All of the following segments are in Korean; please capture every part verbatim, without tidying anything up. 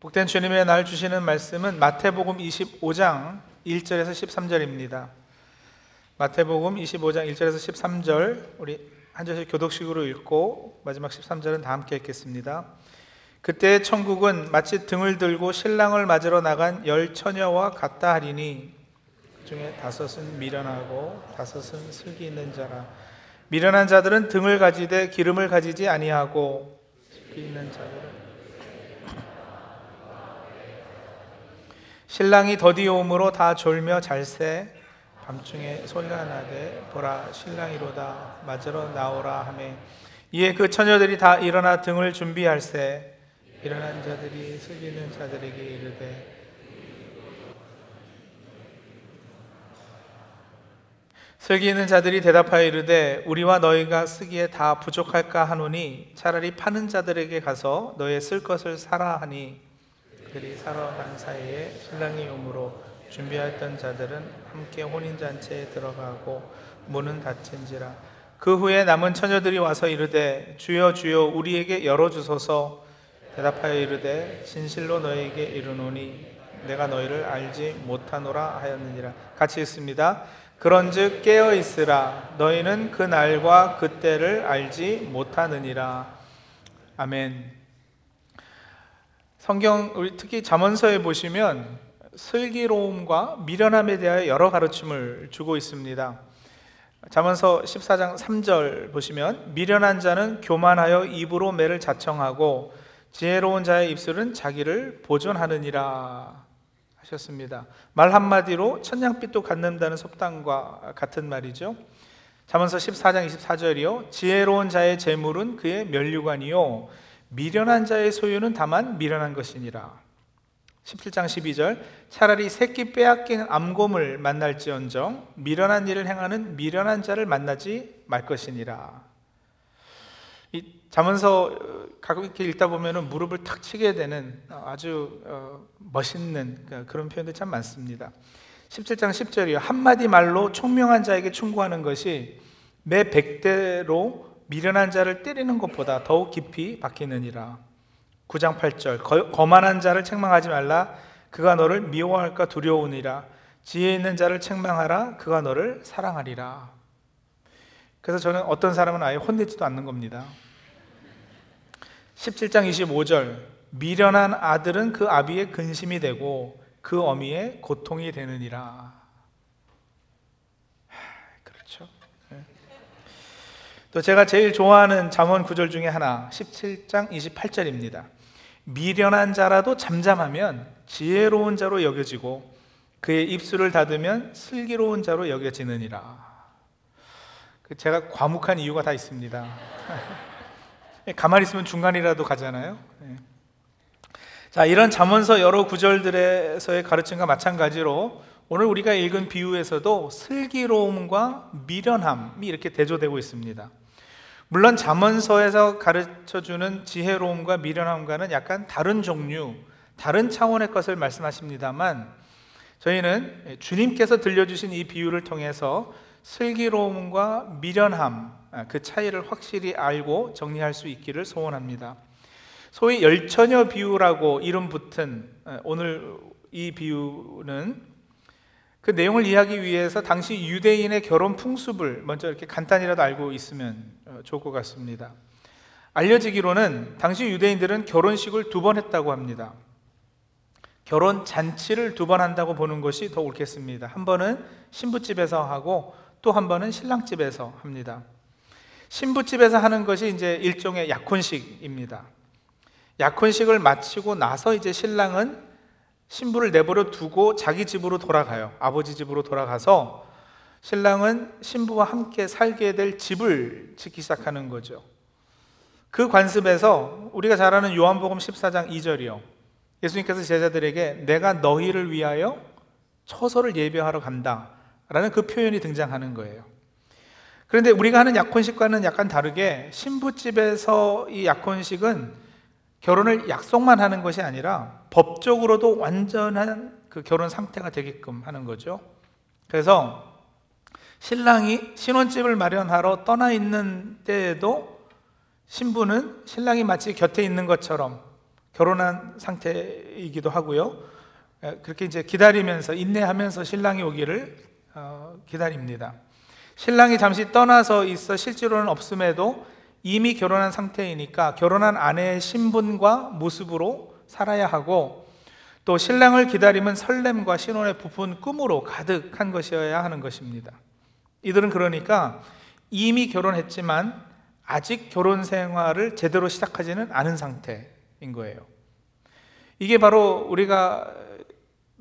복된 주님의 날 주시는 말씀은 마태복음 이십오 장 일 절에서 십삼 절입니다. 마태복음 이십오 장 일 절에서 십삼 절 우리 한 절씩 교독식으로 읽고 마지막 십삼 절은 다 함께 읽겠습니다. 그때 천국은 마치 등을 들고 신랑을 맞으러 나간 열 처녀와 같다 하리니 그 중에 다섯은 미련하고 다섯은 슬기 있는 자라. 미련한 자들은 등을 가지되 기름을 가지지 아니하고 슬기 있는 자들은 신랑이 더디오므로 다 졸며 잘새 밤중에 소리가 나되 보라 신랑이로다 맞으러 나오라 하매 이에 그 처녀들이 다 일어나 등을 준비할세 일어난 자들이 슬기는 자들에게 이르되 슬기는 자들이 대답하여 이르되 우리와 너희가 쓰기에 다 부족할까 하노니 차라리 파는 자들에게 가서 너의 쓸 것을 사라 하니 그들이 사러 간 사이에 신랑이 오므로 준비하였던 자들은 함께 혼인잔치에 들어가고 문은 닫힌지라. 그 후에 남은 처녀들이 와서 이르되 주여 주여 우리에게 열어주소서. 대답하여 이르되 진실로 너희에게 이르노니 내가 너희를 알지 못하노라 하였느니라. 같이 읽습니다. 그런즉 깨어 있으라 너희는 그 날과 그 때를 알지 못하느니라. 아멘. 성경 우리 특히 잠언서에 보시면 슬기로움과 미련함에 대하여 여러 가르침을 주고 있습니다. 잠언서 십사 장 삼 절 보시면 미련한 자는 교만하여 입으로 매를 자청하고 지혜로운 자의 입술은 자기를 보존하느니라 하셨습니다. 말 한마디로 천냥빛도 갖는다는 속담과 같은 말이죠. 잠언서 십사 장 이십사 절이요 지혜로운 자의 재물은 그의 면류관이요 미련한 자의 소유는 다만 미련한 것이니라. 십칠 장 십이 절 차라리 새끼 빼앗긴 암곰을 만날지언정 미련한 일을 행하는 미련한 자를 만나지 말 것이니라. 이 잠언서 가끔 이렇게 읽다 보면 무릎을 탁 치게 되는 아주 멋있는 그런 표현도 참 많습니다. 십칠 장 십 절이요 한마디 말로 총명한 자에게 충고하는 것이 매 백 대로 미련한 자를 때리는 것보다 더욱 깊이 박히느니라. 구 장 팔 절 거만한 자를 책망하지 말라 그가 너를 미워할까 두려우니라. 지혜 있는 자를 책망하라 그가 너를 사랑하리라. 그래서 저는 어떤 사람은 아예 혼내지도 않는 겁니다. 십칠 장 이십오 절 미련한 아들은 그 아비의 근심이 되고 그 어미의 고통이 되느니라. 또 제가 제일 좋아하는 잠언 구절 중에 하나 십칠 장 이십팔 절입니다. 미련한 자라도 잠잠하면 지혜로운 자로 여겨지고 그의 입술을 닫으면 슬기로운 자로 여겨지느니라. 제가 과묵한 이유가 다 있습니다. 가만히 있으면 중간이라도 가잖아요. 자, 이런 잠언서 여러 구절들에서의 가르침과 마찬가지로 오늘 우리가 읽은 비유에서도 슬기로움과 미련함이 이렇게 대조되고 있습니다. 물론 잠언서에서 가르쳐주는 지혜로움과 미련함과는 약간 다른 종류, 다른 차원의 것을 말씀하십니다만 저희는 주님께서 들려주신 이 비유를 통해서 슬기로움과 미련함, 그 차이를 확실히 알고 정리할 수 있기를 소원합니다. 소위 열처녀 비유라고 이름 붙은 오늘 이 비유는 그 내용을 이해하기 위해서 당시 유대인의 결혼 풍습을 먼저 이렇게 간단히라도 알고 있으면 좋을 것 같습니다. 알려지기로는 당시 유대인들은 결혼식을 두 번 했다고 합니다. 결혼 잔치를 두 번 한다고 보는 것이 더 옳겠습니다. 한 번은 신부집에서 하고 또 한 번은 신랑집에서 합니다. 신부집에서 하는 것이 이제 일종의 약혼식입니다. 약혼식을 마치고 나서 이제 신랑은 신부를 내버려 두고 자기 집으로 돌아가요. 아버지 집으로 돌아가서 신랑은 신부와 함께 살게 될 집을 짓기 시작하는 거죠. 그 관습에서 우리가 잘 아는 요한복음 십사 장 이 절이요. 예수님께서 제자들에게 내가 너희를 위하여 처소를 예비하러 간다 라는 그 표현이 등장하는 거예요. 그런데 우리가 하는 약혼식과는 약간 다르게 신부집에서 이 약혼식은 결혼을 약속만 하는 것이 아니라 법적으로도 완전한 그 결혼 상태가 되게끔 하는 거죠. 그래서 신랑이 신혼집을 마련하러 떠나 있는 때에도 신부는 신랑이 마치 곁에 있는 것처럼 결혼한 상태이기도 하고요. 그렇게 이제 기다리면서, 인내하면서 신랑이 오기를 기다립니다. 신랑이 잠시 떠나서 있어 실제로는 없음에도 이미 결혼한 상태이니까 결혼한 아내의 신분과 모습으로 살아야 하고, 또 신랑을 기다림은 설렘과 신혼의 부푼 꿈으로 가득한 것이어야 하는 것입니다. 이들은 그러니까 이미 결혼했지만 아직 결혼 생활을 제대로 시작하지는 않은 상태인 거예요. 이게 바로 우리가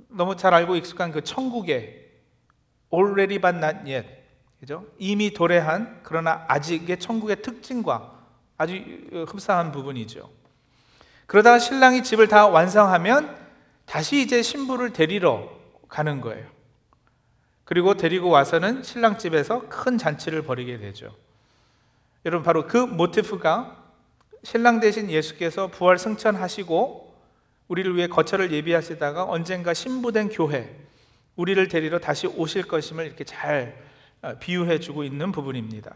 너무 잘 알고 익숙한 그 천국의 already but not yet, 그죠? 이미 도래한 그러나 아직의 천국의 특징과 아주 흡사한 부분이죠. 그러다가 신랑이 집을 다 완성하면 다시 이제 신부를 데리러 가는 거예요. 그리고 데리고 와서는 신랑 집에서 큰 잔치를 벌이게 되죠. 여러분, 바로 그 모티프가 신랑 대신 예수께서 부활 승천하시고 우리를 위해 거처를 예비하시다가 언젠가 신부된 교회, 우리를 데리러 다시 오실 것임을 이렇게 잘 비유해 주고 있는 부분입니다.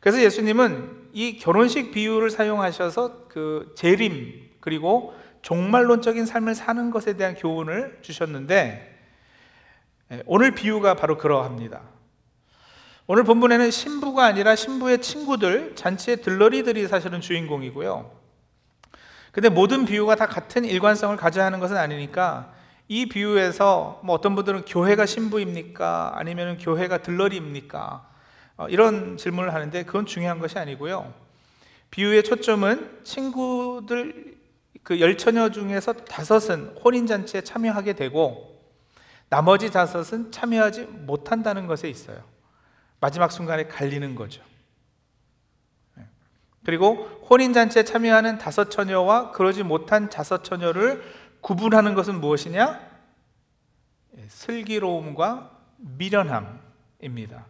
그래서 예수님은 이 결혼식 비유를 사용하셔서 그 재림 그리고 종말론적인 삶을 사는 것에 대한 교훈을 주셨는데, 오늘 비유가 바로 그러합니다. 오늘 본문에는 신부가 아니라 신부의 친구들, 잔치의 들러리들이 사실은 주인공이고요. 근데 모든 비유가 다 같은 일관성을 가져야 하는 것은 아니니까 이 비유에서 뭐 어떤 분들은 교회가 신부입니까? 아니면 교회가 들러리입니까? 이런 질문을 하는데 그건 중요한 것이 아니고요. 비유의 초점은 친구들 그 열처녀 중에서 다섯은 혼인잔치에 참여하게 되고 나머지 다섯은 참여하지 못한다는 것에 있어요. 마지막 순간에 갈리는 거죠. 그리고 혼인잔치에 참여하는 다섯 처녀와 그러지 못한 다섯 처녀를 구분하는 것은 무엇이냐? 슬기로움과 미련함입니다.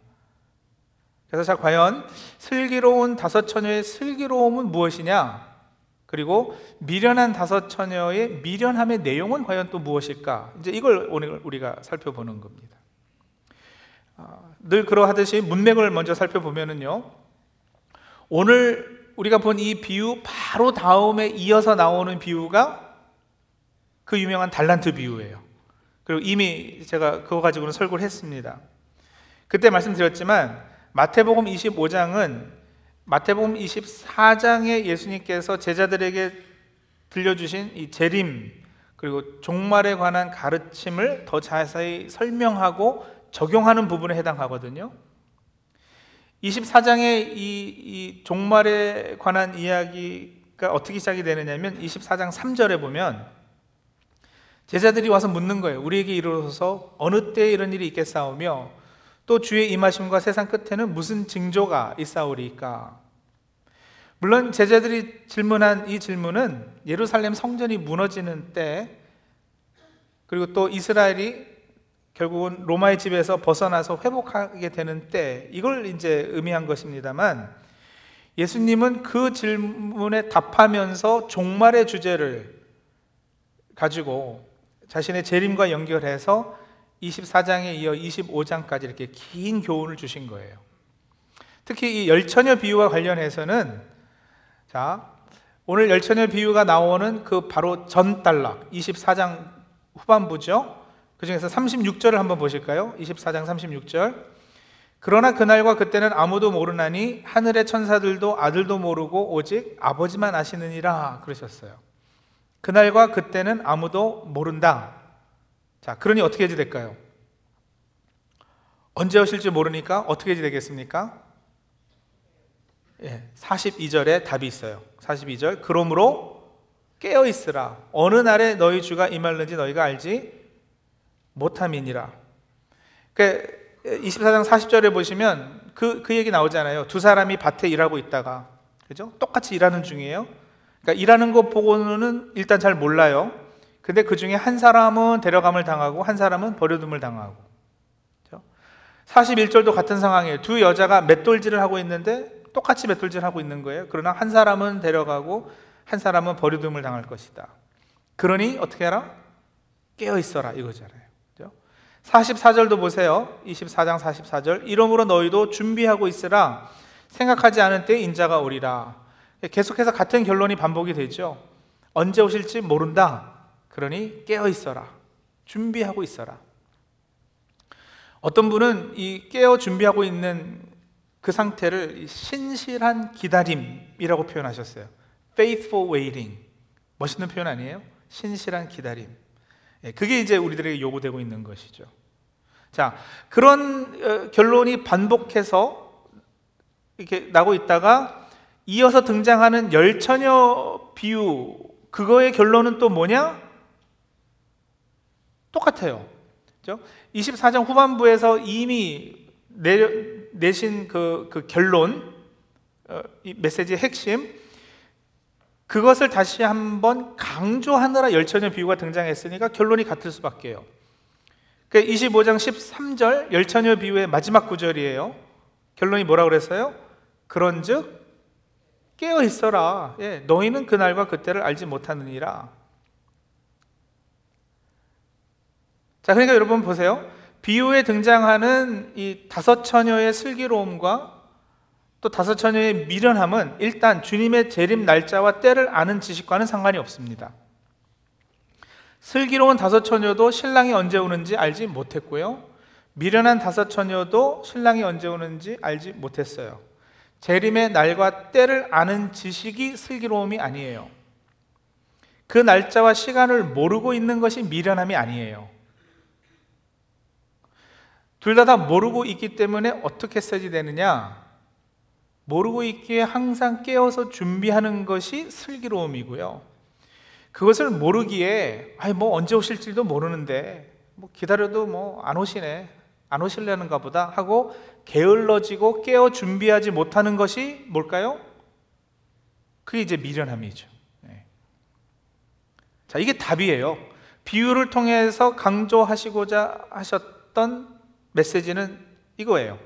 그래서 자, 과연 슬기로운 다섯 처녀의 슬기로움은 무엇이냐? 그리고 미련한 다섯 처녀의 미련함의 내용은 과연 또 무엇일까? 이제 이걸 오늘 우리가 살펴보는 겁니다. 늘 그러하듯이 문맥을 먼저 살펴보면은요, 오늘 우리가 본 이 비유 바로 다음에 이어서 나오는 비유가 그 유명한 달란트 비유예요. 그리고 이미 제가 그거 가지고는 설교를 했습니다. 그때 말씀드렸지만 마태복음 이십오 장은 마태복음 이십사 장에 예수님께서 제자들에게 들려주신 이 재림 그리고 종말에 관한 가르침을 더 자세히 설명하고 적용하는 부분에 해당하거든요. 이십사 장의 이, 이 종말에 관한 이야기가 어떻게 시작이 되느냐면 이십사 장 삼 절에 보면 제자들이 와서 묻는 거예요. 우리에게 이르소서 어느 때에 이런 일이 있겠사오며 또 주의 임하심과 세상 끝에는 무슨 징조가 있사오리까. 물론 제자들이 질문한 이 질문은 예루살렘 성전이 무너지는 때, 그리고 또 이스라엘이 결국은 로마의 지배에서 벗어나서 회복하게 되는 때, 이걸 이제 의미한 것입니다만, 예수님은 그 질문에 답하면서 종말의 주제를 가지고 자신의 재림과 연결해서 이십사 장에 이어 이십오 장까지 이렇게 긴 교훈을 주신 거예요. 특히 이 열처녀 비유와 관련해서는, 자, 오늘 열처녀 비유가 나오는 그 바로 전 단락, 이십사 장 후반부죠. 그 중에서 삼십육 절을 한번 보실까요? 이십사 장 삼십육 절. 그러나 그날과 그때는 아무도 모르나니 하늘의 천사들도 아들도 모르고 오직 아버지만 아시느니라 그러셨어요. 그날과 그때는 아무도 모른다. 자, 그러니 어떻게 해야 될까요? 언제 오실지 모르니까 어떻게 해야 되겠습니까? 예, 사십이 절에 답이 있어요. 사십이 절. 그러므로 깨어 있으라. 어느 날에 너희 주가 임하는지 너희가 알지 못함이니라. 그러니까 이십사 장 사십 절에 보시면 그, 그 얘기 나오잖아요. 두 사람이 밭에 일하고 있다가, 그죠? 똑같이 일하는 중이에요. 그러니까 일하는 것 보고는 일단 잘 몰라요. 근데 그 중에 한 사람은 데려감을 당하고 한 사람은 버려둠을 당하고. 그렇죠? 사십일 절도 같은 상황이에요. 두 여자가 맷돌질을 하고 있는데 똑같이 맷돌질을 하고 있는 거예요. 그러나 한 사람은 데려가고 한 사람은 버려둠을 당할 것이다. 그러니 어떻게 하라? 깨어 있어라 이거잖아요. 그렇죠? 사십사 절도 보세요. 이십사 장 사십사 절. 이러므로 너희도 준비하고 있으라. 생각하지 않은 때에 인자가 오리라. 계속해서 같은 결론이 반복이 되죠. 언제 오실지 모른다. 그러니 깨어 있어라. 준비하고 있어라. 어떤 분은 이 깨어 준비하고 있는 그 상태를 신실한 기다림이라고 표현하셨어요. Faithful waiting. 멋있는 표현 아니에요? 신실한 기다림. 그게 이제 우리들에게 요구되고 있는 것이죠. 자, 그런 결론이 반복해서 이렇게 나고 있다가 이어서 등장하는 열처녀 비유, 그거의 결론은 또 뭐냐? 똑같아요. 그렇죠? 이십사 장 후반부에서 이미 내려, 내신 그, 그 결론, 이 메시지의 핵심, 그것을 다시 한번 강조하느라 열처녀 비유가 등장했으니까 결론이 같을 수밖에요. 이십오 장 십삼 절 열처녀 비유의 마지막 구절이에요. 결론이 뭐라 그랬어요? 그런즉 깨어 있어라. 예, 너희는 그날과 그때를 알지 못하느니라. 자, 그러니까 여러분 보세요. 비유에 등장하는 이 다섯 처녀의 슬기로움과 또 다섯 처녀의 미련함은 일단 주님의 재림 날짜와 때를 아는 지식과는 상관이 없습니다. 슬기로운 다섯 처녀도 신랑이 언제 오는지 알지 못했고요. 미련한 다섯 처녀도 신랑이 언제 오는지 알지 못했어요. 재림의 날과 때를 아는 지식이 슬기로움이 아니에요. 그 날짜와 시간을 모르고 있는 것이 미련함이 아니에요. 둘 다 다 모르고 있기 때문에 어떻게 써지되느냐? 모르고 있기에 항상 깨어서 준비하는 것이 슬기로움이고요. 그것을 모르기에 아이 뭐 언제 오실지도 모르는데 뭐 기다려도 뭐 안 오시네, 안 오실려는가 보다 하고 게을러지고 깨어 준비하지 못하는 것이 뭘까요? 그게 이제 미련함이죠. 네. 자, 이게 답이에요. 비유를 통해서 강조하시고자 하셨던 메시지는 이거예요.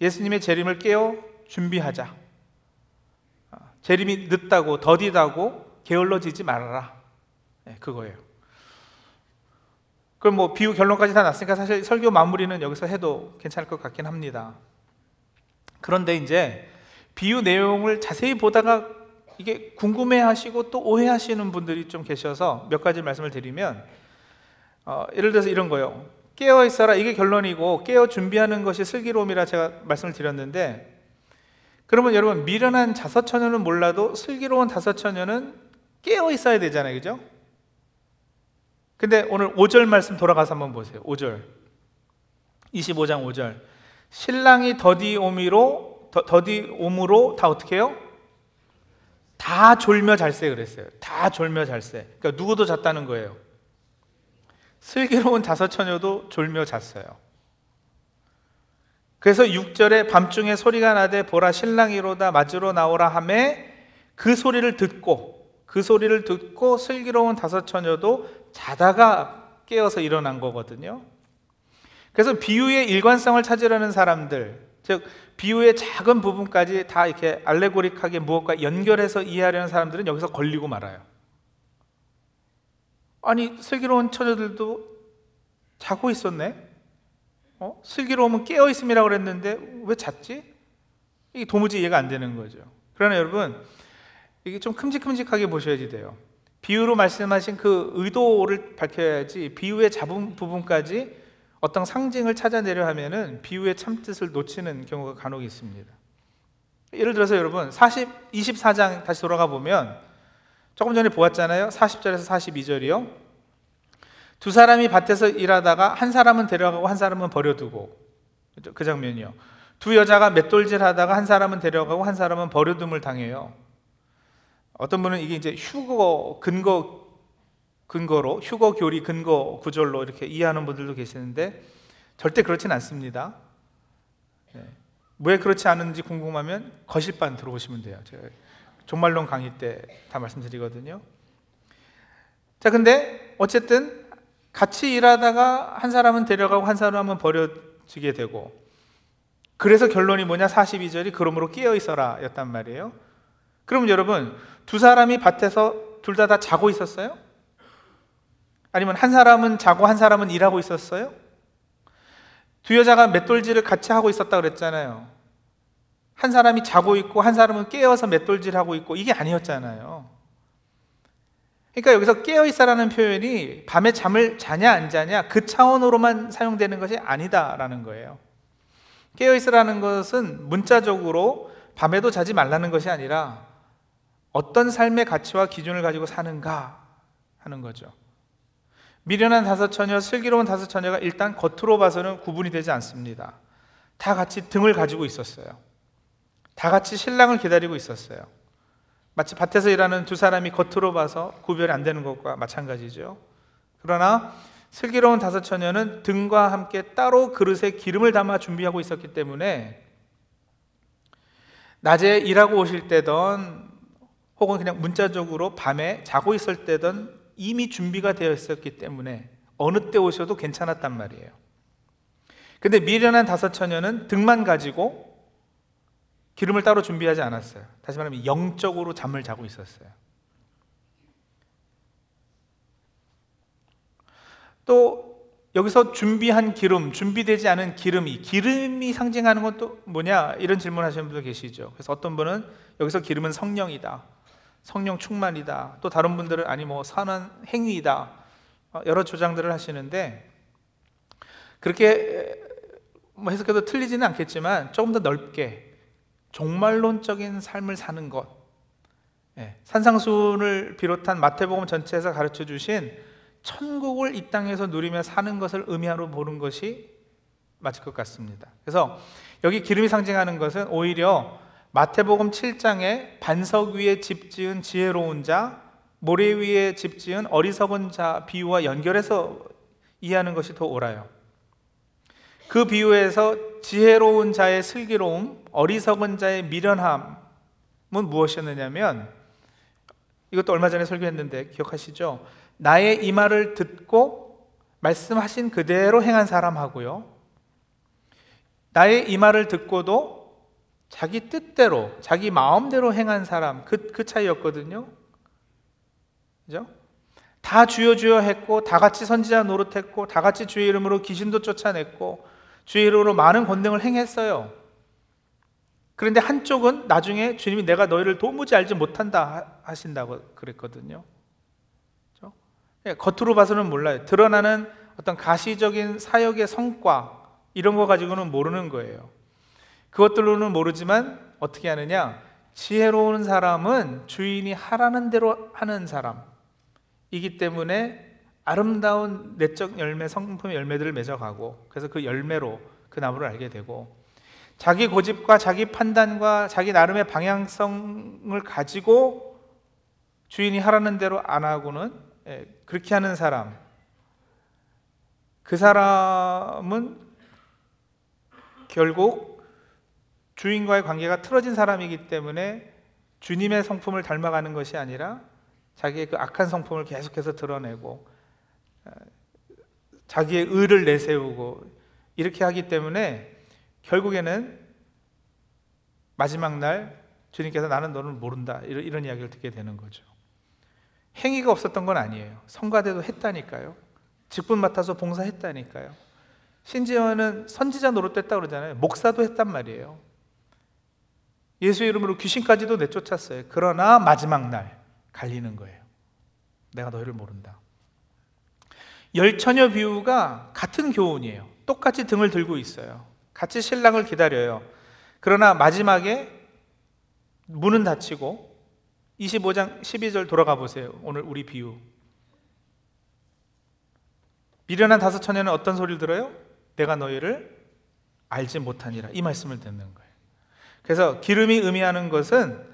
예수님의 재림을 깨어 준비하자. 재림이 늦다고 더디다고 게을러지지 말아라. 네, 그거예요. 그럼 뭐 비유 결론까지 다 났으니까 사실 설교 마무리는 여기서 해도 괜찮을 것 같긴 합니다. 그런데 이제 비유 내용을 자세히 보다가 이게 궁금해하시고 또 오해하시는 분들이 좀 계셔서 몇 가지 말씀을 드리면, 어, 예를 들어서 이런 거예요. 깨어 있어라, 이게 결론이고 깨어 준비하는 것이 슬기로움이라 제가 말씀을 드렸는데, 그러면 여러분 미련한 다섯 처녀는 몰라도 슬기로운 다섯 처녀는 깨어 있어야 되잖아요. 그죠? 근데 오늘 오 절 말씀 돌아가서 한번 보세요. 오 절. 이십오 장 오 절. 신랑이 더디 오미로 더, 더디 오므로 다 어떻게 해요? 다 졸며 잘세 그랬어요. 다 졸며 잘세. 그러니까 누구도 잤다는 거예요. 슬기로운 다섯 처녀도 졸며 잤어요. 그래서 육 절에 밤중에 소리가 나되 보라 신랑이로다 맞으러 나오라 하매 그 소리를 듣고 그 소리를 듣고 슬기로운 다섯 처녀도 자다가 깨어서 일어난 거거든요. 그래서 비유의 일관성을 찾으려는 사람들, 즉 비유의 작은 부분까지 다 이렇게 알레고릭하게 무엇과 연결해서 이해하려는 사람들은 여기서 걸리고 말아요. 아니 슬기로운 처녀들도 자고 있었네? 어? 슬기로움은 깨어있음이라고 그랬는데 왜 잤지? 이게 도무지 이해가 안 되는 거죠. 그러나 여러분 이게 좀 큼직큼직하게 보셔야지 돼요. 비유로 말씀하신 그 의도를 밝혀야지 비유의 잡은 부분까지 어떤 상징을 찾아내려 하면은 비유의 참뜻을 놓치는 경우가 간혹 있습니다. 예를 들어서 여러분 사십, 이십사 장 다시 돌아가 보면 조금 전에 보았잖아요. 사십 절에서 사십이 절이요. 두 사람이 밭에서 일하다가 한 사람은 데려가고 한 사람은 버려두고, 그 장면이요. 두 여자가 맷돌질하다가 한 사람은 데려가고 한 사람은 버려둠을 당해요. 어떤 분은 이게 이제 휴거 근거 근거로 휴거 교리 근거 구절로 이렇게 이해하는 분들도 계시는데 절대 그렇진 않습니다. 네. 왜 그렇지 않은지 궁금하면 거실반 들어오시면 돼요. 제가 종말론 강의 때 다 말씀드리거든요. 자, 근데 어쨌든 같이 일하다가 한 사람은 데려가고 한 사람은 버려지게 되고, 그래서 결론이 뭐냐? 사십이 절이 그러므로 깨어 있어라 였단 말이에요. 그럼 여러분 두 사람이 밭에서 둘 다 다 자고 있었어요? 아니면 한 사람은 자고 한 사람은 일하고 있었어요? 두 여자가 맷돌질을 같이 하고 있었다고 그랬잖아요. 한 사람이 자고 있고 한 사람은 깨어서 맷돌질하고 있고 이게 아니었잖아요. 그러니까 여기서 깨어있다라는 표현이 밤에 잠을 자냐 안 자냐 그 차원으로만 사용되는 것이 아니다라는 거예요. 깨어있으라는 것은 문자적으로 밤에도 자지 말라는 것이 아니라 어떤 삶의 가치와 기준을 가지고 사는가 하는 거죠. 미련한 다섯 처녀, 슬기로운 다섯 처녀가 일단 겉으로 봐서는 구분이 되지 않습니다. 다 같이 등을 가지고 있었어요. 다 같이 신랑을 기다리고 있었어요. 마치 밭에서 일하는 두 사람이 겉으로 봐서 구별이 안 되는 것과 마찬가지죠. 그러나 슬기로운 다섯 처녀는 등과 함께 따로 그릇에 기름을 담아 준비하고 있었기 때문에 낮에 일하고 오실 때든 혹은 그냥 문자적으로 밤에 자고 있을 때든 이미 준비가 되어 있었기 때문에 어느 때 오셔도 괜찮았단 말이에요. 근데 미련한 다섯 처녀는 등만 가지고 기름을 따로 준비하지 않았어요. 다시 말하면 영적으로 잠을 자고 있었어요. 또 여기서 준비한 기름, 준비되지 않은 기름이 기름이 상징하는 건 또 뭐냐? 이런 질문하시는 분도 계시죠. 그래서 어떤 분은 여기서 기름은 성령이다, 성령 충만이다, 또 다른 분들은 아니 뭐 선한 행위이다, 여러 주장들을 하시는데 그렇게 뭐 해석해도 틀리지는 않겠지만 조금 더 넓게 종말론적인 삶을 사는 것, 산상수훈을 비롯한 마태복음 전체에서 가르쳐 주신 천국을 이 땅에서 누리며 사는 것을 의미로 보는 것이 맞을 것 같습니다. 그래서 여기 기름이 상징하는 것은 오히려 마태복음 칠 장에 반석 위에 집 지은 지혜로운 자, 모래 위에 집 지은 어리석은 자 비유와 연결해서 이해하는 것이 더 옳아요. 그 비유에서 지혜로운 자의 슬기로움, 어리석은 자의 미련함은 무엇이었느냐면, 이것도 얼마 전에 설교했는데 기억하시죠? 나의 이 말을 듣고 말씀하신 그대로 행한 사람하고요, 나의 이 말을 듣고도 자기 뜻대로, 자기 마음대로 행한 사람, 그, 그 차이였거든요. 그죠? 다 주여 주여 했고, 다 같이 선지자 노릇했고, 다 같이 주의 이름으로 귀신도 쫓아냈고, 주의 이름으로 많은 권능을 행했어요. 그런데 한쪽은 나중에 주님이 내가 너희를 도무지 알지 못한다 하신다고 그랬거든요. 그렇죠? 그러니까 겉으로 봐서는 몰라요. 드러나는 어떤 가시적인 사역의 성과 이런 거 가지고는 모르는 거예요. 그것들로는 모르지만 어떻게 하느냐, 지혜로운 사람은 주인이 하라는 대로 하는 사람이기 때문에 아름다운 내적 열매, 성품의 열매들을 맺어가고, 그래서 그 열매로 그 나무를 알게 되고, 자기 고집과 자기 판단과 자기 나름의 방향성을 가지고 주인이 하라는 대로 안 하고는 그렇게 하는 사람, 그 사람은 결국 주인과의 관계가 틀어진 사람이기 때문에 주님의 성품을 닮아가는 것이 아니라 자기의 그 악한 성품을 계속해서 드러내고 자기의 의를 내세우고 이렇게 하기 때문에 결국에는 마지막 날 주님께서 나는 너를 모른다 이런, 이런 이야기를 듣게 되는 거죠. 행위가 없었던 건 아니에요. 성가대도 했다니까요. 직분 맡아서 봉사했다니까요. 심지어는 선지자 노릇됐다 그러잖아요. 목사도 했단 말이에요. 예수의 이름으로 귀신까지도 내쫓았어요. 그러나 마지막 날 갈리는 거예요. 내가 너희를 모른다. 열처녀 비유가 같은 교훈이에요. 똑같이 등을 들고 있어요. 같이 신랑을 기다려요. 그러나 마지막에 문은 닫히고, 이십오 장 십이 절 돌아가 보세요. 오늘 우리 비유. 미련한 다섯 처녀는 어떤 소리를 들어요? 내가 너희를 알지 못하니라. 이 말씀을 듣는 거예요. 그래서 기름이 의미하는 것은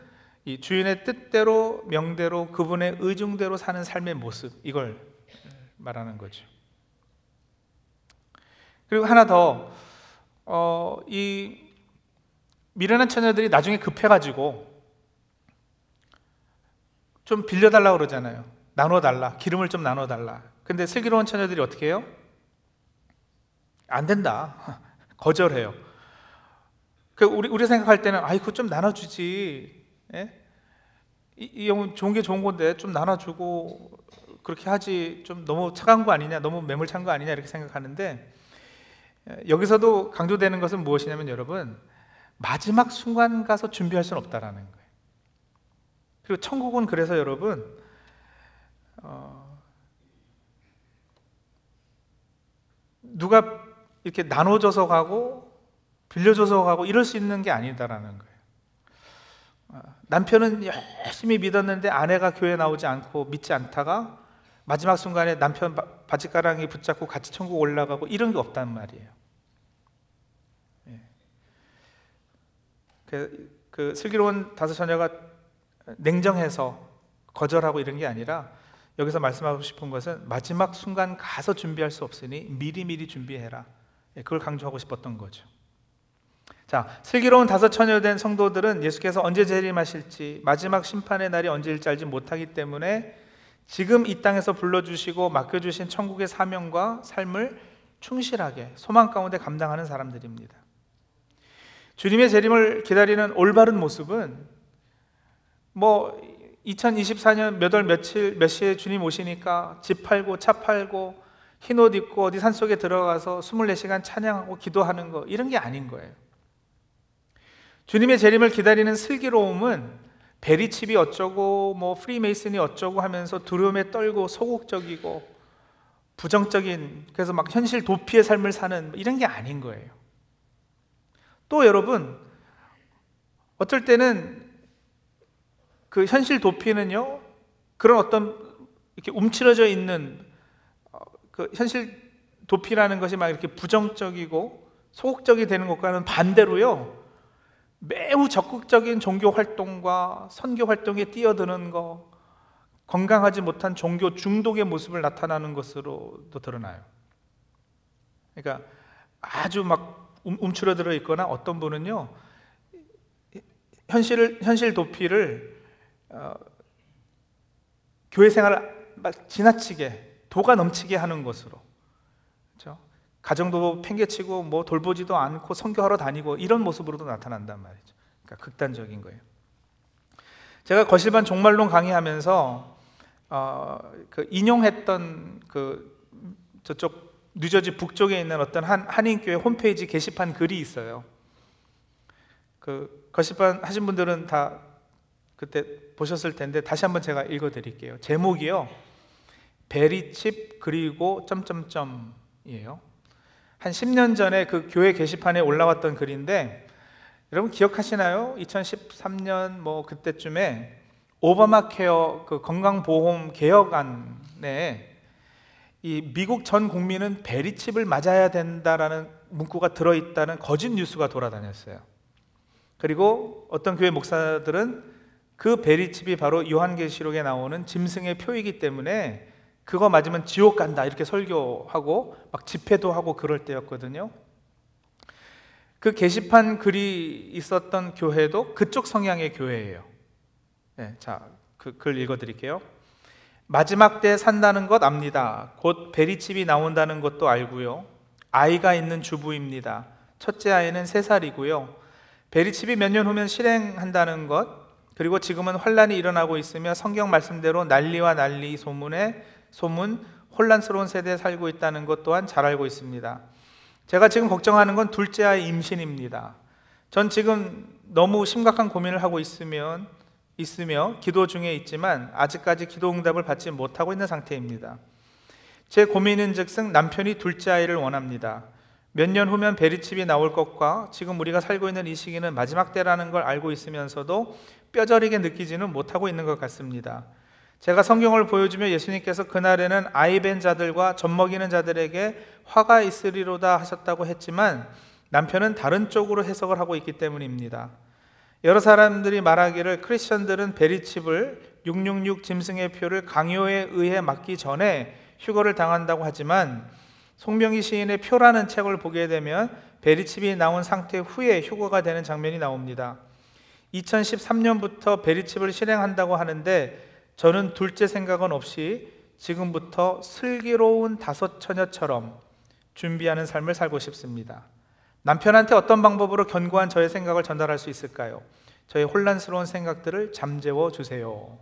이 주인의 뜻대로, 명대로, 그분의 의중대로 사는 삶의 모습, 이걸 말하는 거죠. 그리고 하나 더, 어, 이 미련한 처녀들이 나중에 급해가지고 좀 빌려달라고 그러잖아요. 나눠달라, 기름을 좀 나눠달라. 근데 슬기로운 처녀들이 어떻게 해요? 안 된다. 거절해요. 그 우리, 우리 생각할 때는 아이고 좀 나눠주지, 예? 이, 이 형은 좋은 게 좋은 건데 좀 나눠주고 그렇게 하지, 좀 너무 차가운 거 아니냐, 너무 매몰 찬 거 아니냐 이렇게 생각하는데, 여기서도 강조되는 것은 무엇이냐면 여러분, 마지막 순간 가서 준비할 수는 없다라는 거예요. 그리고 천국은 그래서 여러분 어, 누가 이렇게 나눠줘서 가고 빌려줘서 가고 이럴 수 있는 게 아니다라는 거예요. 남편은 열심히 믿었는데 아내가 교회 나오지 않고 믿지 않다가 마지막 순간에 남편 바짓가랑이 붙잡고 같이 천국 올라가고 이런 게 없단 말이에요. 그, 그 슬기로운 다섯 처녀가 냉정해서 거절하고 이런 게 아니라 여기서 말씀하고 싶은 것은 마지막 순간 가서 준비할 수 없으니 미리미리 준비해라. 그걸 강조하고 싶었던 거죠. 자, 슬기로운 다섯 처녀 된 성도들은 예수께서 언제 재림하실지 마지막 심판의 날이 언제일지 알지 못하기 때문에 지금 이 땅에서 불러주시고 맡겨주신 천국의 사명과 삶을 충실하게 소망 가운데 감당하는 사람들입니다. 주님의 재림을 기다리는 올바른 모습은 뭐 이천이십사 년 몇 월 며칠 몇 시에 주님 오시니까 집 팔고 차 팔고 흰 옷 입고 어디 산속에 들어가서 이십사 시간 찬양하고 기도하는 거 이런 게 아닌 거예요. 주님의 재림을 기다리는 슬기로움은 베리칩이 어쩌고 뭐 프리메이슨이 어쩌고 하면서 두려움에 떨고 소극적이고 부정적인 그래서 막 현실 도피의 삶을 사는 이런 게 아닌 거예요. 또 여러분 어쩔 때는 그 현실 도피는요 그런 어떤 이렇게 움츠러져 있는 그 현실 도피라는 것이 막 이렇게 부정적이고 소극적이 되는 것과는 반대로요 매우 적극적인 종교 활동과 선교 활동에 뛰어드는 것, 건강하지 못한 종교 중독의 모습을 나타나는 것으로도 드러나요. 그러니까 아주 막 움츠러들어 있거나 어떤 분은요 현실을, 현실 도피를 어, 교회 생활을 막 지나치게 도가 넘치게 하는 것으로 그렇죠? 가정도 팽개치고 뭐 돌보지도 않고 선교하러 다니고 이런 모습으로도 나타난단 말이죠. 그러니까 극단적인 거예요. 제가 거실반 종말론 강의하면서 어, 그 인용했던 그 저쪽 뉴저지 북쪽에 있는 어떤 한 한인교회 홈페이지 게시판 글이 있어요. 그 거실반 하신 분들은 다 그때 보셨을 텐데 다시 한번 제가 읽어드릴게요. 제목이요. 베리칩 그리고 점점점이에요. 한 십 년 전에 그 교회 게시판에 올라왔던 글인데 여러분 기억하시나요? 이천십삼 년 뭐 그때쯤에 오바마케어 그 건강보험 개혁안에 이 미국 전 국민은 베리칩을 맞아야 된다라는 문구가 들어있다는 거짓 뉴스가 돌아다녔어요. 그리고 어떤 교회 목사들은 그 베리칩이 바로 요한계시록에 나오는 짐승의 표이기 때문에 그거 맞으면 지옥 간다 이렇게 설교하고 막 집회도 하고 그럴 때였거든요. 그 게시판 글이 있었던 교회도 그쪽 성향의 교회예요. 네, 자, 그 글 읽어드릴게요. 마지막 때 산다는 것 압니다. 곧 베리칩이 나온다는 것도 알고요. 아이가 있는 주부입니다. 첫째 아이는 세 살이고요. 베리칩이 몇 년 후면 실행한다는 것 그리고 지금은 환란이 일어나고 있으며 성경 말씀대로 난리와 난리 소문에 소문, 혼란스러운 세대에 살고 있다는 것 또한 잘 알고 있습니다. 제가 지금 걱정하는 건 둘째 아이 임신입니다. 전 지금 너무 심각한 고민을 하고 있으면, 있으며 기도 중에 있지만 아직까지 기도 응답을 받지 못하고 있는 상태입니다. 제 고민은 즉슨 남편이 둘째 아이를 원합니다. 몇 년 후면 베리칩이 나올 것과 지금 우리가 살고 있는 이 시기는 마지막 때라는 걸 알고 있으면서도 뼈저리게 느끼지는 못하고 있는 것 같습니다. 제가 성경을 보여주며 예수님께서 그날에는 아이 뵌 자들과 젖먹이는 자들에게 화가 있으리로다 하셨다고 했지만 남편은 다른 쪽으로 해석을 하고 있기 때문입니다. 여러 사람들이 말하기를 크리스천들은 베리칩을 육백육십육 짐승의 표를 강요에 의해 맞기 전에 휴거를 당한다고 하지만 송명희 시인의 표라는 책을 보게 되면 베리칩이 나온 상태 후에 휴거가 되는 장면이 나옵니다. 이천십삼 년부터 베리칩을 실행한다고 하는데 저는 둘째 생각은 없이 지금부터 슬기로운 다섯 처녀처럼 준비하는 삶을 살고 싶습니다. 남편한테 어떤 방법으로 견고한 저의 생각을 전달할 수 있을까요? 저의 혼란스러운 생각들을 잠재워 주세요.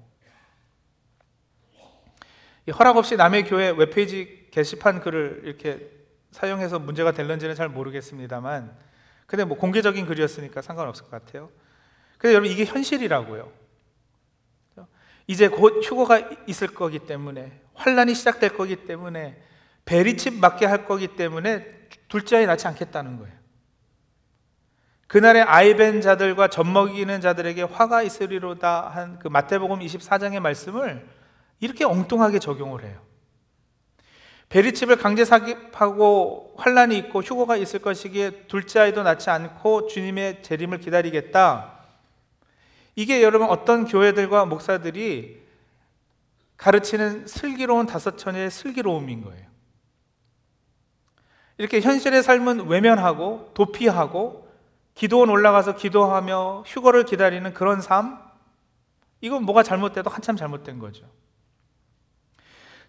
이 허락 없이 남의 교회 웹페이지 게시판 글을 이렇게 사용해서 문제가 될런지는 잘 모르겠습니다만 근데 뭐 공개적인 글이었으니까 상관없을 것 같아요. 근데 여러분 이게 현실이라고요. 이제 곧 휴거가 있을 거기 때문에, 환란이 시작될 거기 때문에, 베리칩 맞게 할 거기 때문에 둘째 아이 낳지 않겠다는 거예요. 그날에 아이 밴 자들과 젖 먹이는 자들에게 화가 있으리로다 한 그 마태복음 이십사 장의 말씀을 이렇게 엉뚱하게 적용을 해요. 베리칩을 강제 사깁하고 환란이 있고 휴거가 있을 것이기에 둘째 아이도 낳지 않고 주님의 재림을 기다리겠다. 이게 여러분 어떤 교회들과 목사들이 가르치는 슬기로운 다섯 처녀의 슬기로움인 거예요. 이렇게 현실의 삶은 외면하고 도피하고 기도원 올라가서 기도하며 휴거를 기다리는 그런 삶, 이건 뭐가 잘못돼도 한참 잘못된 거죠.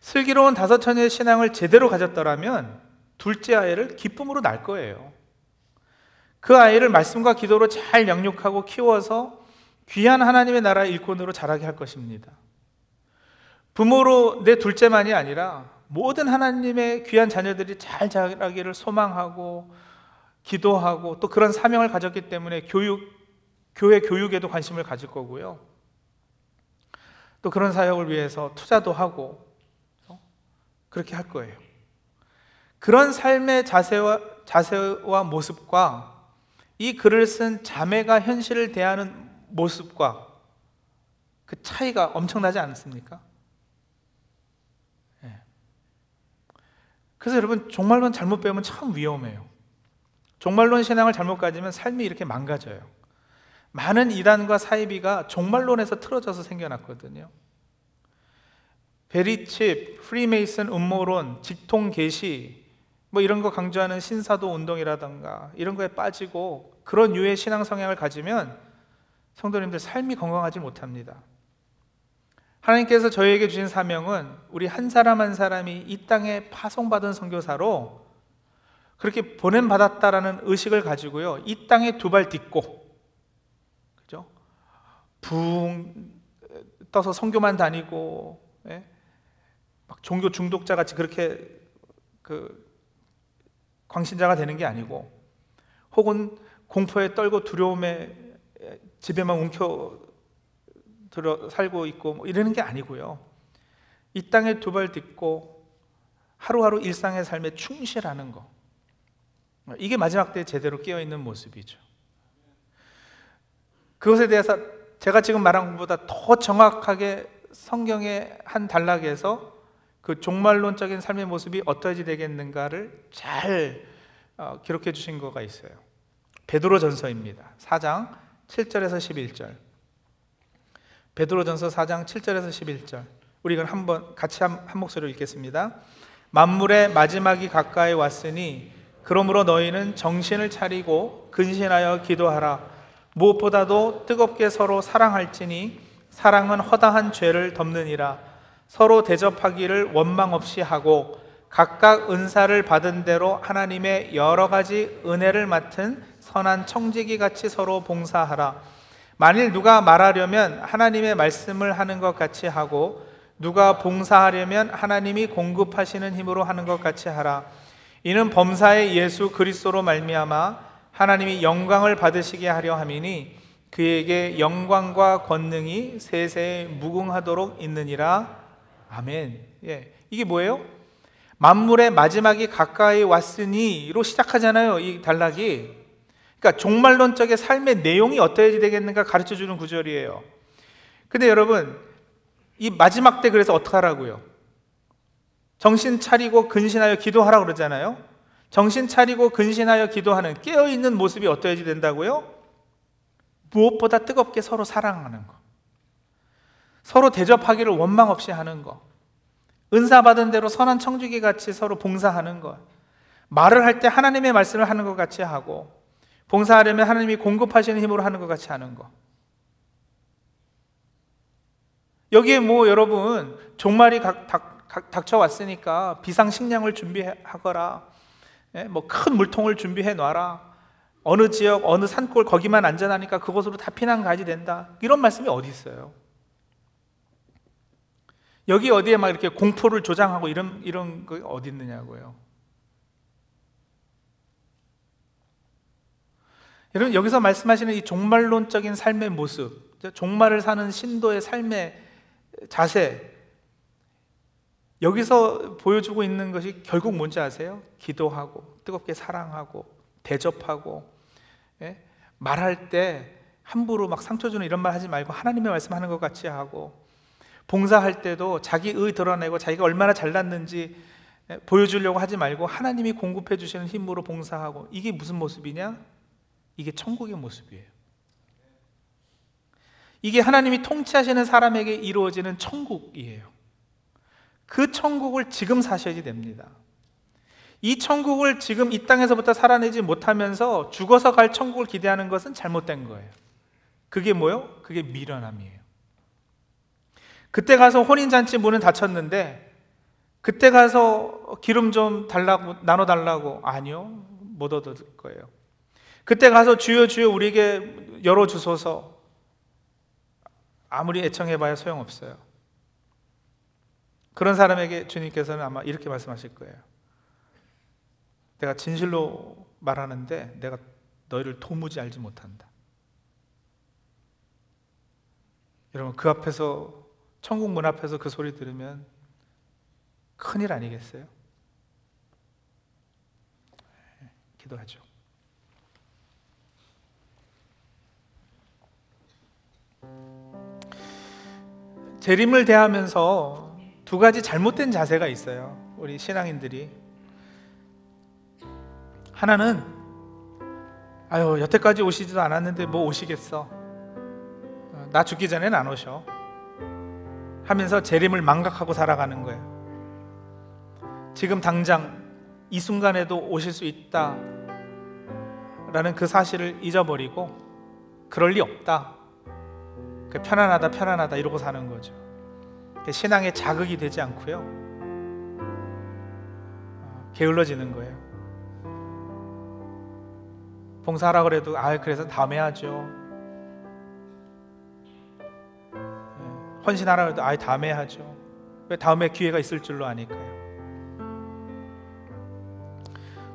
슬기로운 다섯 처녀의 신앙을 제대로 가졌더라면 둘째 아이를 기쁨으로 낳을 거예요. 그 아이를 말씀과 기도로 잘 양육하고 키워서 귀한 하나님의 나라의 일꾼으로 자라게 할 것입니다. 부모로 내 둘째만이 아니라 모든 하나님의 귀한 자녀들이 잘 자라기를 소망하고 기도하고 또 그런 사명을 가졌기 때문에 교육, 교회 교육에도 관심을 가질 거고요. 또 그런 사역을 위해서 투자도 하고 그렇게 할 거예요. 그런 삶의 자세와, 자세와 모습과 이 글을 쓴 자매가 현실을 대하는 모습과 그 차이가 엄청나지 않습니까? 네. 그래서 여러분 종말론 잘못 배우면 참 위험해요. 종말론 신앙을 잘못 가지면 삶이 이렇게 망가져요. 많은 이단과 사이비가 종말론에서 틀어져서 생겨났거든요. 베리칩, 프리메이슨 음모론, 직통계시 뭐 이런 거 강조하는 신사도 운동이라던가 이런 거에 빠지고 그런 유의 신앙 성향을 가지면 성도님들 삶이 건강하지 못합니다. 하나님께서 저희에게 주신 사명은 우리 한 사람 한 사람이 이 땅에 파송받은 선교사로 그렇게 보냄받았다라는 의식을 가지고요, 이 땅에 두 발 딛고 그죠? 붕 떠서 선교만 다니고 예? 막 종교 중독자 같이 그렇게 그 광신자가 되는 게 아니고, 혹은 공포에 떨고 두려움에 집에만 움켜들어 살고 있고 뭐 이러는 게 아니고요, 이 땅에 두 발 딛고 하루하루 일상의 삶에 충실하는 거, 이게 마지막 때에 제대로 깨어있는 모습이죠. 그것에 대해서 제가 지금 말한 것보다 더 정확하게 성경의 한 단락에서 그 종말론적인 삶의 모습이 어떠해지 되겠는가를 잘 기록해 주신 거가 있어요. 베드로전서입니다. 사 장 칠 절에서 십일 절. 베드로전서 사 장 칠 절에서 십일 절. 우리 이건 한번 같이 한, 한 목소리로 읽겠습니다. 만물의 마지막이 가까이 왔으니 그러므로 너희는 정신을 차리고 근신하여 기도하라. 무엇보다도 뜨겁게 서로 사랑할지니 사랑은 허다한 죄를 덮느니라. 서로 대접하기를 원망 없이 하고 각각 은사를 받은 대로 하나님의 여러 가지 은혜를 맡은 선한 청지기 같이 서로 봉사하라. 만일 누가 말하려면 하나님의 말씀을 하는 것 같이 하고, 누가 봉사하려면 하나님이 공급하시는 힘으로 하는 것 같이 하라. 이는 범사의 예수 그리스도로 말미암아 하나님이 영광을 받으시게 하려 함이니 그에게 영광과 권능이 세세에 무궁하도록 있느니라. 아멘. 예, 이게 뭐예요? 만물의 마지막이 가까이 왔으니로 시작하잖아요, 이 단락이. 그러니까 종말론적의 삶의 내용이 어떠해야 되겠는가 가르쳐주는 구절이에요. 근데 여러분 이 마지막 때 그래서 어떻게 하라고요? 정신 차리고 근신하여 기도하라고 그러잖아요. 정신 차리고 근신하여 기도하는 깨어있는 모습이 어떠해야 된다고요? 무엇보다 뜨겁게 서로 사랑하는 것, 서로 대접하기를 원망 없이 하는 것, 은사받은 대로 선한 청지기 같이 서로 봉사하는 것, 말을 할 때 하나님의 말씀을 하는 것 같이 하고, 봉사하려면 하나님이 공급하시는 힘으로 하는 것 같이 하는 거. 여기에 뭐 여러분 종말이 각, 닥, 각, 닥쳐왔으니까 비상식량을 준비하거라, 뭐 큰 물통을 준비해놔라, 어느 지역 어느 산골 거기만 안전하니까 그곳으로 다 피난 가야지 된다, 이런 말씀이 어디 있어요? 여기 어디에 막 이렇게 공포를 조장하고 이런, 이런 거 어디 있느냐고요. 여러분, 여기서 말씀하시는 이 종말론적인 삶의 모습, 종말을 사는 신도의 삶의 자세, 여기서 보여주고 있는 것이 결국 뭔지 아세요? 기도하고, 뜨겁게 사랑하고, 대접하고, 예? 말할 때 함부로 막 상처 주는 이런 말 하지 말고 하나님의 말씀하는 것 같이 하고, 봉사할 때도 자기 의 드러내고 자기가 얼마나 잘났는지 보여주려고 하지 말고 하나님이 공급해 주시는 힘으로 봉사하고. 이게 무슨 모습이냐? 이게 천국의 모습이에요. 이게 하나님이 통치하시는 사람에게 이루어지는 천국이에요. 그 천국을 지금 사셔야지 됩니다. 이 천국을 지금 이 땅에서부터 살아내지 못하면서 죽어서 갈 천국을 기대하는 것은 잘못된 거예요. 그게 뭐요? 그게 미련함이에요. 그때 가서 혼인잔치 문은 닫혔는데 그때 가서 기름 좀 달라고, 나눠달라고. 아니요, 못 얻을 거예요. 그때 가서 주여 주여 우리에게 열어주소서. 아무리 애청해봐야 소용없어요. 그런 사람에게 주님께서는 아마 이렇게 말씀하실 거예요. 내가 진실로 말하는데 내가 너희를 도무지 알지 못한다. 여러분, 그 앞에서, 천국 문 앞에서 그 소리 들으면 큰일 아니겠어요? 기도하죠. 재림을 대하면서 두 가지 잘못된 자세가 있어요, 우리 신앙인들이. 하나는, 아유, 여태까지 오시지도 않았는데 뭐 오시겠어, 나 죽기 전엔 안 오셔 하면서 재림을 망각하고 살아가는 거예요. 지금 당장 이 순간에도 오실 수 있다 라는 그 사실을 잊어버리고 그럴 리 없다, 편안하다 편안하다 이러고 사는 거죠. 신앙에 자극이 되지 않고요, 게을러지는 거예요. 봉사하라 그래도 아 그래서 다음에 하죠. 헌신하라 그래도 아 다음에 하죠. 왜? 다음에 기회가 있을 줄로 아니까요.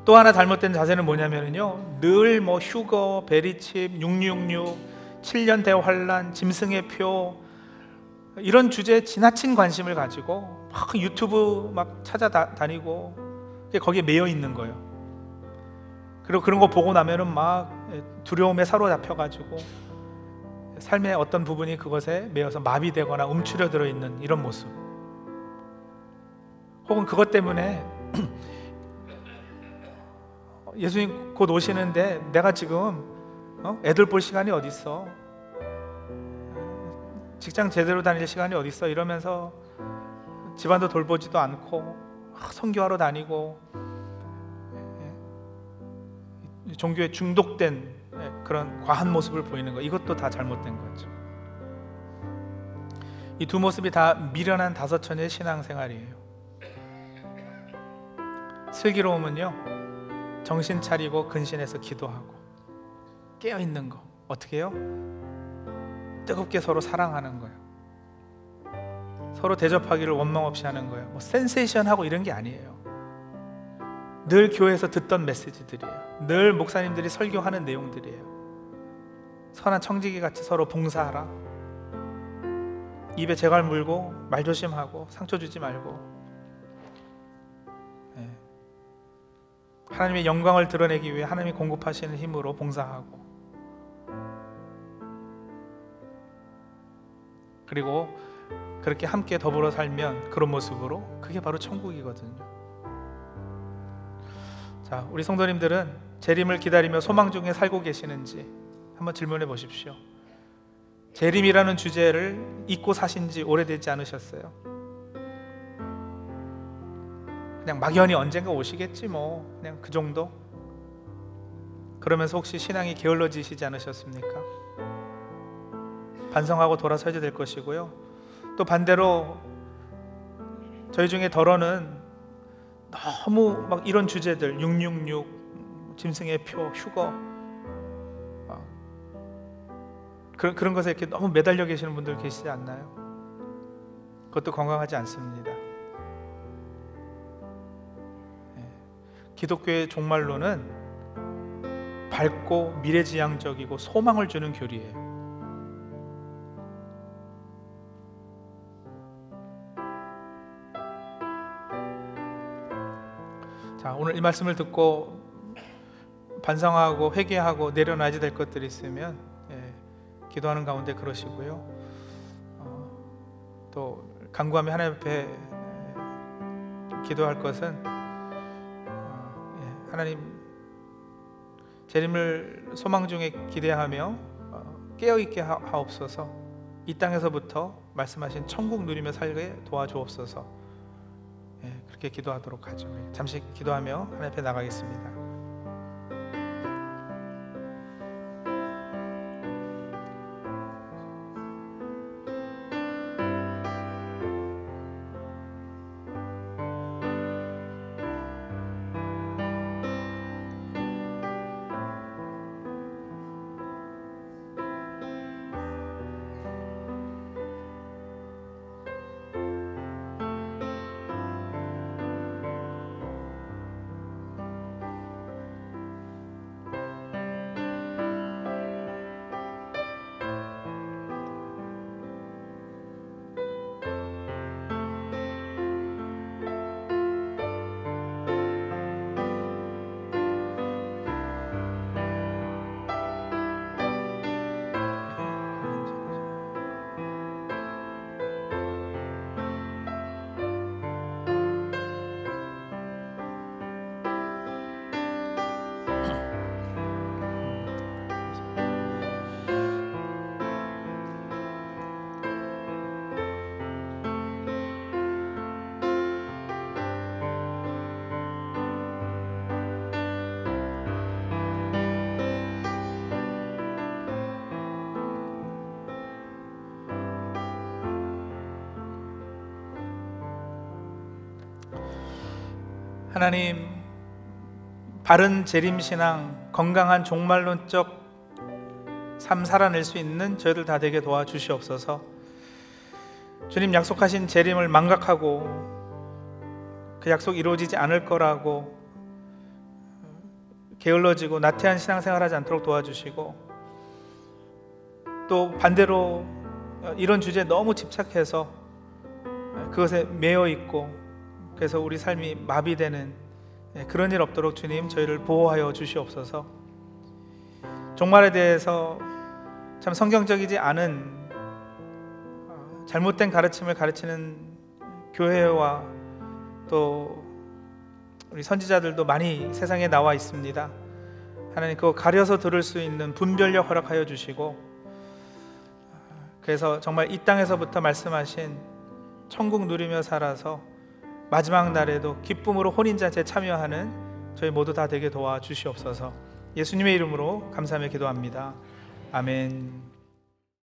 또 하나 잘못된 자세는 뭐냐면요, 늘 뭐 휴거, 베리칩, 육육육, 칠 년 대환란, 짐승의 표, 이런 주제에 지나친 관심을 가지고 막 유튜브 막 찾아다니고 거기에 매여 있는 거예요. 그리고 그런 거 보고 나면은 막 두려움에 사로잡혀가지고 삶의 어떤 부분이 그것에 매여서 마비되거나 움츠려 들어 있는 이런 모습, 혹은 그것 때문에 예수님 곧 오시는데 내가 지금 어? 애들 볼 시간이 어디 있어? 직장 제대로 다닐 시간이 어디 있어? 이러면서 집안도 돌보지도 않고 선교하러 다니고 종교에 중독된 그런 과한 모습을 보이는 거, 이것도 다 잘못된 거죠. 이 두 모습이 다 미련한 다섯 처녀의 신앙생활이에요. 슬기로움은요, 정신 차리고 근신해서 기도하고 깨어있는 거. 어떻게 해요? 뜨겁게 서로 사랑하는 거예요. 서로 대접하기를 원망 없이 하는 거예요. 뭐 센세이션하고 이런 게 아니에요. 늘 교회에서 듣던 메시지들이에요. 늘 목사님들이 설교하는 내용들이에요. 선한 청지기 같이 서로 봉사하라, 입에 재갈 물고 말 조심하고 상처 주지 말고, 네. 하나님의 영광을 드러내기 위해 하나님이 공급하시는 힘으로 봉사하고, 그리고 그렇게 함께 더불어 살면 그런 모습으로, 그게 바로 천국이거든요. 자, 우리 성도님들은 재림을 기다리며 소망 중에 살고 계시는지 한번 질문해 보십시오. 재림이라는 주제를 잊고 사신 지 오래되지 않으셨어요? 그냥 막연히 언젠가 오시겠지 뭐, 그냥 그 정도? 그러면서 혹시 신앙이 게을러지시지 않으셨습니까? 반성하고 돌아서야 될 것이고요. 또 반대로 저희 중에 더러는 너무 막 이런 주제들, 육육육, 짐승의 표, 휴거, 그런 그런 것에 이렇게 너무 매달려 계시는 분들 계시지 않나요? 그것도 건강하지 않습니다. 기독교의 종말론은 밝고 미래지향적이고 소망을 주는 교리예요. 자, 오늘 이 말씀을 듣고 반성하고 회개하고 내려놔야 될 것들이 있으면 예, 기도하는 가운데 그러시고요. 어, 또 간구하며 하나님 앞에 기도할 것은 어, 예, 하나님 재림을 소망 중에 기대하며 어, 깨어있게 하, 하옵소서. 이 땅에서부터 말씀하신 천국 누리며 살게 도와주옵소서. 예, 그렇게 기도하도록 하죠. 예, 잠시 기도하며 하나님 앞에 나가겠습니다. 하나님, 바른 재림신앙, 건강한 종말론적 삶 살아낼 수 있는 저희들 다 되게 도와주시옵소서. 주님, 약속하신 재림을 망각하고 그 약속 이루어지지 않을 거라고 게을러지고 나태한 신앙생활하지 않도록 도와주시고, 또 반대로 이런 주제에 너무 집착해서 그것에 매여 있고 그래서 우리 삶이 마비되는 그런 일 없도록 주님 저희를 보호하여 주시옵소서. 종말에 대해서 참 성경적이지 않은 잘못된 가르침을 가르치는 교회와 또 우리 선지자들도 많이 세상에 나와 있습니다. 하나님, 그거 가려서 들을 수 있는 분별력 허락하여 주시고, 그래서 정말 이 땅에서부터 말씀하신 천국 누리며 살아서 마지막 날에도 기쁨으로 혼인잔치에 참여하는 저희 모두 다 되게 도와주시옵소서. 예수님의 이름으로 감사하며 기도합니다. 아멘.